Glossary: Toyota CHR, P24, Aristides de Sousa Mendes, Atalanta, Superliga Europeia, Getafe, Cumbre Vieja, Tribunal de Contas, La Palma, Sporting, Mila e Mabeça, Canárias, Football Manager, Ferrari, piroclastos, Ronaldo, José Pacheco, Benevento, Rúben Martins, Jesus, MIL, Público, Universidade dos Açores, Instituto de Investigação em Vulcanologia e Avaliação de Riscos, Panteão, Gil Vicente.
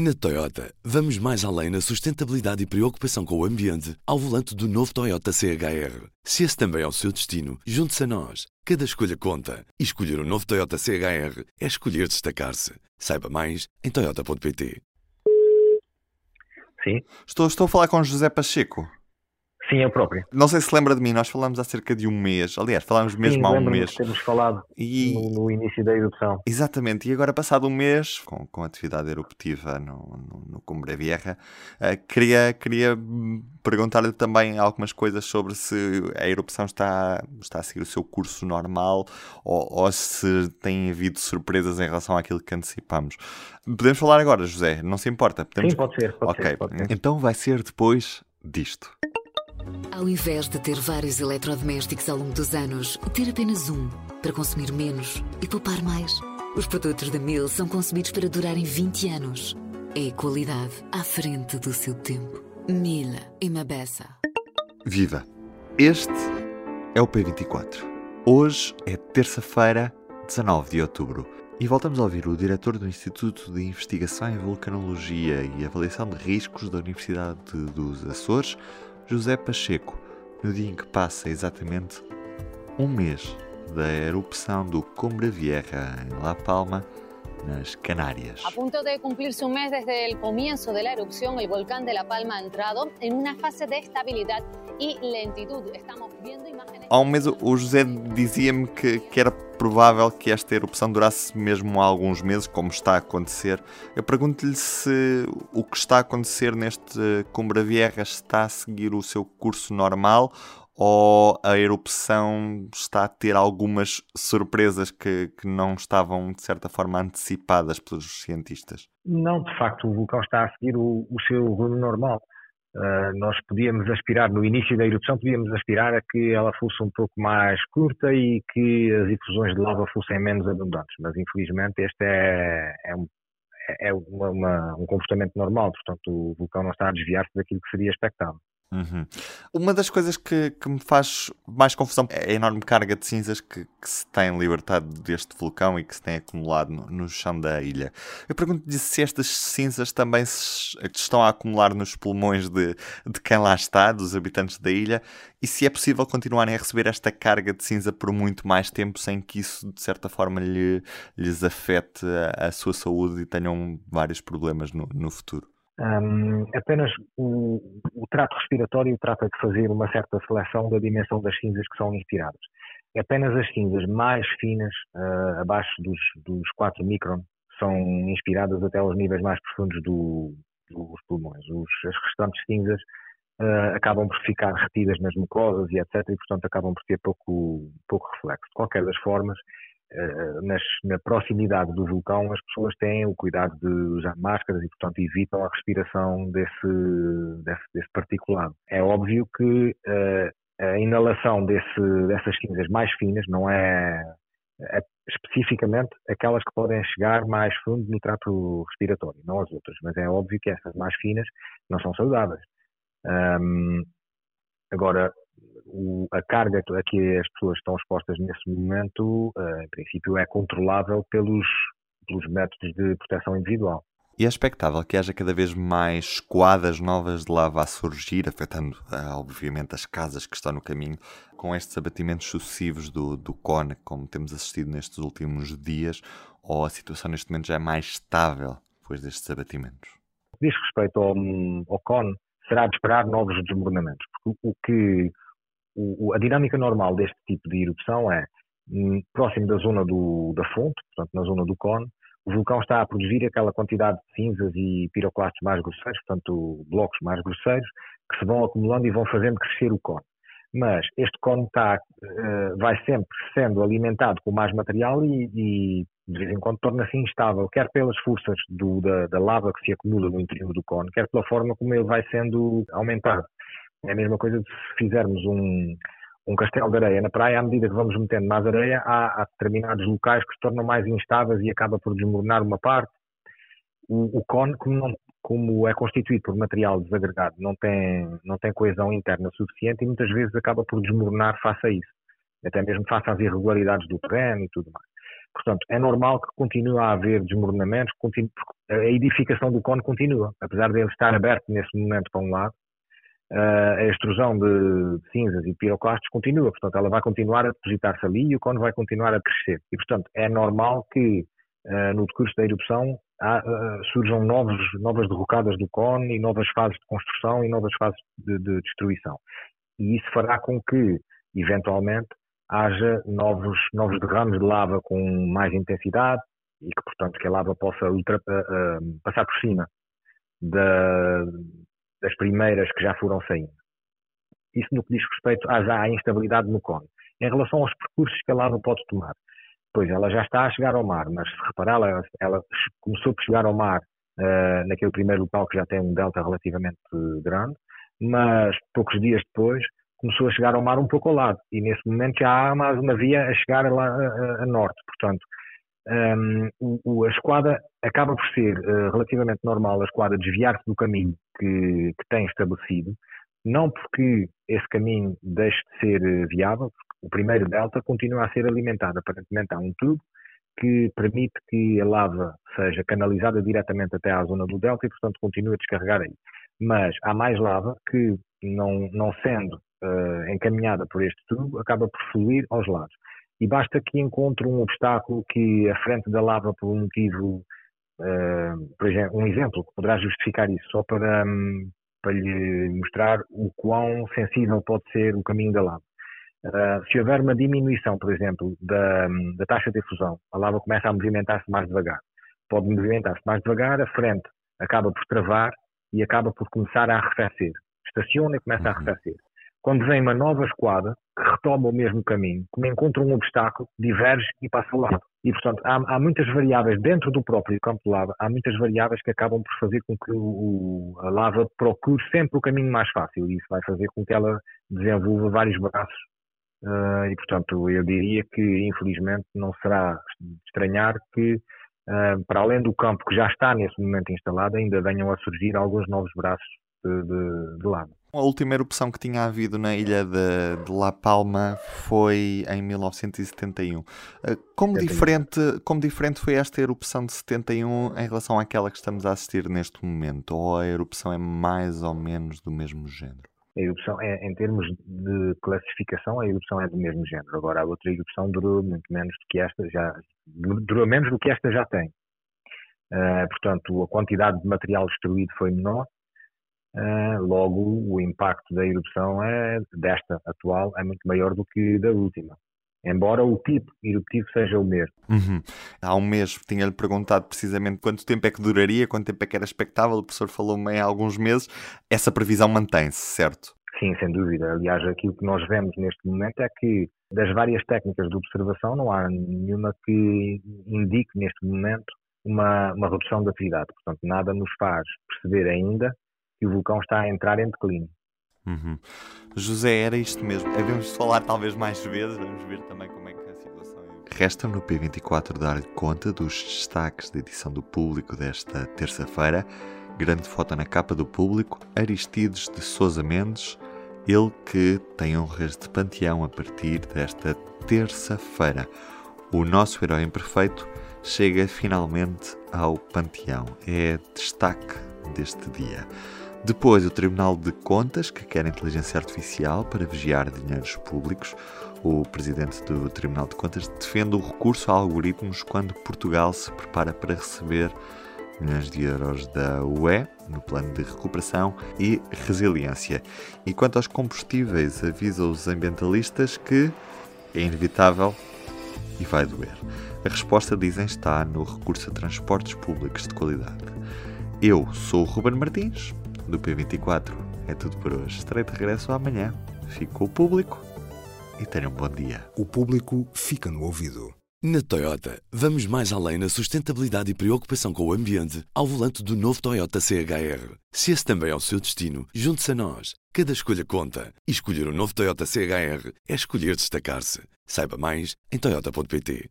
Na Toyota, vamos mais além na sustentabilidade e preocupação com o ambiente ao volante do novo Toyota CHR. Se esse também é o seu destino, junte-se a nós. Cada escolha conta. E escolher o novo Toyota CHR é escolher destacar-se. Saiba mais em toyota.pt. Sim. Estou a falar com José Pacheco. Sim, eu próprio. Não sei se lembra de mim, nós falámos há cerca de um mês. Aliás, falámos mesmo há um mês. Temos falado no início da erupção. Exatamente, e agora passado um mês, com atividade eruptiva no Cumbre Vieja, queria perguntar-lhe também algumas coisas sobre se a erupção está a seguir o seu curso normal ou se tem havido surpresas em relação àquilo que antecipámos. Podemos falar agora, José? Não se importa? Podemos... Sim, pode ser. Então vai ser depois disto. Ao invés de ter vários eletrodomésticos ao longo dos anos, ter apenas um, para consumir menos e poupar mais. Os produtos da MIL são concebidos para durarem 20 anos. É a qualidade à frente do seu tempo. Mila e Mabeça. Viva! Este é o P24. Hoje é terça-feira, 19 de outubro. E voltamos a ouvir o diretor do Instituto de Investigação em Vulcanologia e Avaliação de Riscos da Universidade dos Açores, José Pacheco, no dia em que passa exatamente um mês da erupção do Cumbre Vieja em La Palma, nas Canárias. A punto de cumplirse un mes desde el comienzo de la erupción, el volcán de La Palma ha entrado en una fase de estabilidad y lentitud. Estamos viendo imágenes... Há um mês o José dizia-me que era provável que esta erupção durasse mesmo há alguns meses, como está a acontecer. Eu pergunto-lhe se o que está a acontecer neste Cumbre Vieja está a seguir o seu curso normal ou a erupção está a ter algumas surpresas que não estavam, de certa forma, antecipadas pelos cientistas? Não, de facto, o vulcão está a seguir o seu rumo normal. Nós podíamos aspirar, no início da erupção, a que ela fosse um pouco mais curta e que as infusões de lava fossem menos abundantes, mas infelizmente este é um comportamento normal, portanto o vulcão não está a desviar-se daquilo que seria expectável. Uhum. Uma das coisas que me faz mais confusão é a enorme carga de cinzas que se tem libertado deste vulcão e que se tem acumulado no chão da ilha. Eu pergunto-lhe se estas cinzas também se estão a acumular nos pulmões de quem lá está, dos habitantes da ilha, e se é possível continuarem a receber esta carga de cinza por muito mais tempo sem que isso de certa forma lhes afete a sua saúde e tenham vários problemas no futuro. Apenas o trato respiratório trata de fazer uma certa seleção da dimensão das cinzas que são inspiradas. Apenas as cinzas mais finas, abaixo dos 4 micron, são inspiradas até aos níveis mais profundos dos pulmões. As restantes cinzas acabam por ficar retidas nas mucosas e etc. e, portanto, acabam por ter pouco reflexo. De qualquer das formas, na proximidade do vulcão as pessoas têm o cuidado de usar máscaras e, portanto, evitam a respiração desse particulado. É óbvio que a inalação dessas cinzas mais finas não é especificamente aquelas que podem chegar mais fundo no trato respiratório, não as outras, mas é óbvio que essas mais finas não são saudáveis. Agora, a carga a que as pessoas estão expostas nesse momento, em princípio, é controlável pelos métodos de proteção individual. E é expectável que haja cada vez mais coadas novas de lava a surgir, afetando, obviamente, as casas que estão no caminho, com estes abatimentos sucessivos do cone, como temos assistido nestes últimos dias, ou a situação neste momento já é mais estável depois destes abatimentos? Diz respeito ao cone, será de esperar novos desmoronamentos, porque a dinâmica normal deste tipo de erupção é, próximo da zona da fonte, portanto na zona do cone, o vulcão está a produzir aquela quantidade de cinzas e piroclastos mais grosseiros, portanto blocos mais grosseiros, que se vão acumulando e vão fazendo crescer o cone. Mas este cone vai sempre sendo alimentado com mais material e de vez em quando torna-se instável, quer pelas forças da lava que se acumula no interior do cone, quer pela forma como ele vai sendo aumentado. É a mesma coisa de se fizermos um castelo de areia na praia, à medida que vamos metendo mais areia, há determinados locais que se tornam mais instáveis e acaba por desmoronar uma parte. O cone, como é constituído por material desagregado, não tem coesão interna suficiente e muitas vezes acaba por desmoronar face a isso, até mesmo face às irregularidades do terreno e tudo mais. Portanto, é normal que continue a haver desmoronamentos, a edificação do cone continua, apesar de ele estar aberto nesse momento para um lado, a extrusão de cinzas e piroclastos continua, portanto ela vai continuar a depositar-se ali e o cone vai continuar a crescer. E portanto é normal que no decurso da erupção surjam novas derrocadas do cone e novas fases de construção e novas fases de destruição. E isso fará com que, eventualmente, haja novos derrames de lava com mais intensidade e que, portanto, que a lava possa passar por cima das primeiras que já foram saindo. Isso no que diz respeito à instabilidade no cone. Em relação aos percursos que a lava pode tomar, pois ela já está a chegar ao mar, mas se reparar, ela começou por chegar ao mar naquele primeiro local que já tem um delta relativamente grande, mas poucos dias depois começou a chegar ao mar um pouco ao lado, e nesse momento já há mais uma via a chegar lá a norte. Portanto, a esquadra acaba por ser relativamente normal, a esquadra desviar-se do caminho que tem estabelecido, não porque esse caminho deixe de ser viável, porque o primeiro delta continua a ser alimentado. Aparentemente há um tubo que permite que a lava seja canalizada diretamente até à zona do delta e, portanto, continua a descarregar aí. Mas há mais lava que, não sendo encaminhada por este tubo, acaba por fluir aos lados. E basta que encontre um obstáculo que, à frente da lava, por um motivo, por exemplo, um exemplo que poderá justificar isso, só para lhe mostrar o quão sensível pode ser o caminho da lava. Se houver uma diminuição, por exemplo, da taxa de efusão, a lava começa a movimentar-se mais devagar. Pode movimentar-se mais devagar, a frente acaba por travar e acaba por começar a arrefecer. Estaciona e começa a arrefecer. Quando vem uma nova esquadra, que retoma o mesmo caminho, como encontra um obstáculo, diverge e passa ao lado. E, portanto, há muitas variáveis dentro do próprio campo de lava, há muitas variáveis que acabam por fazer com que a lava procure sempre o caminho mais fácil, e isso vai fazer com que ela desenvolva vários braços. E, portanto, eu diria que, infelizmente, não será de estranhar que, para além do campo que já está nesse momento instalado, ainda venham a surgir alguns novos braços de lava. A última erupção que tinha havido na ilha de La Palma foi em 1971. Como diferente foi esta erupção de 71 em relação àquela que estamos a assistir neste momento? Ou a erupção é mais ou menos do mesmo género? A erupção é, em termos de classificação, a erupção é do mesmo género. Agora, a outra erupção durou muito menos do que esta já, tem. Portanto, a quantidade de material destruído foi menor. Logo, o impacto da erupção desta atual é muito maior do que da última, embora o tipo eruptivo seja o mesmo. Há um mês tinha-lhe perguntado precisamente quanto tempo é que duraria, quanto tempo é que era expectável. O professor falou-me em alguns meses. Essa previsão mantém-se, certo? Sim, sem dúvida. Aliás, aquilo que nós vemos neste momento é que das várias técnicas de observação não há nenhuma que indique neste momento uma redução da atividade. Portanto, nada nos faz perceber ainda que o vulcão está a entrar em declínio. José, era isto mesmo. Devemos falar talvez mais vezes, vamos ver também como é que a situação é. Resta no P24 dar-lhe conta dos destaques da edição do Público desta terça-feira. Grande foto na capa do Público, Aristides de Sousa Mendes, ele que tem honras de Panteão a partir desta terça-feira. O nosso herói imperfeito chega finalmente ao Panteão. É destaque deste dia. Depois, o Tribunal de Contas, que quer inteligência artificial para vigiar dinheiros públicos. O presidente do Tribunal de Contas defende o recurso a algoritmos quando Portugal se prepara para receber milhões de euros da UE no plano de recuperação e resiliência. E quanto aos combustíveis, avisa os ambientalistas que é inevitável e vai doer. A resposta, dizem, está no recurso a transportes públicos de qualidade. Eu sou o Rúben Martins, do P24. É tudo por hoje. Estarei de regresso amanhã. Fico o Público e tenha um bom dia. O Público fica no ouvido. Na Toyota, vamos mais além na sustentabilidade e preocupação com o ambiente ao volante do novo Toyota CHR. Se esse também é o seu destino, junte-se a nós. Cada escolha conta. E escolher o novo Toyota CHR é escolher destacar-se. Saiba mais em toyota.pt.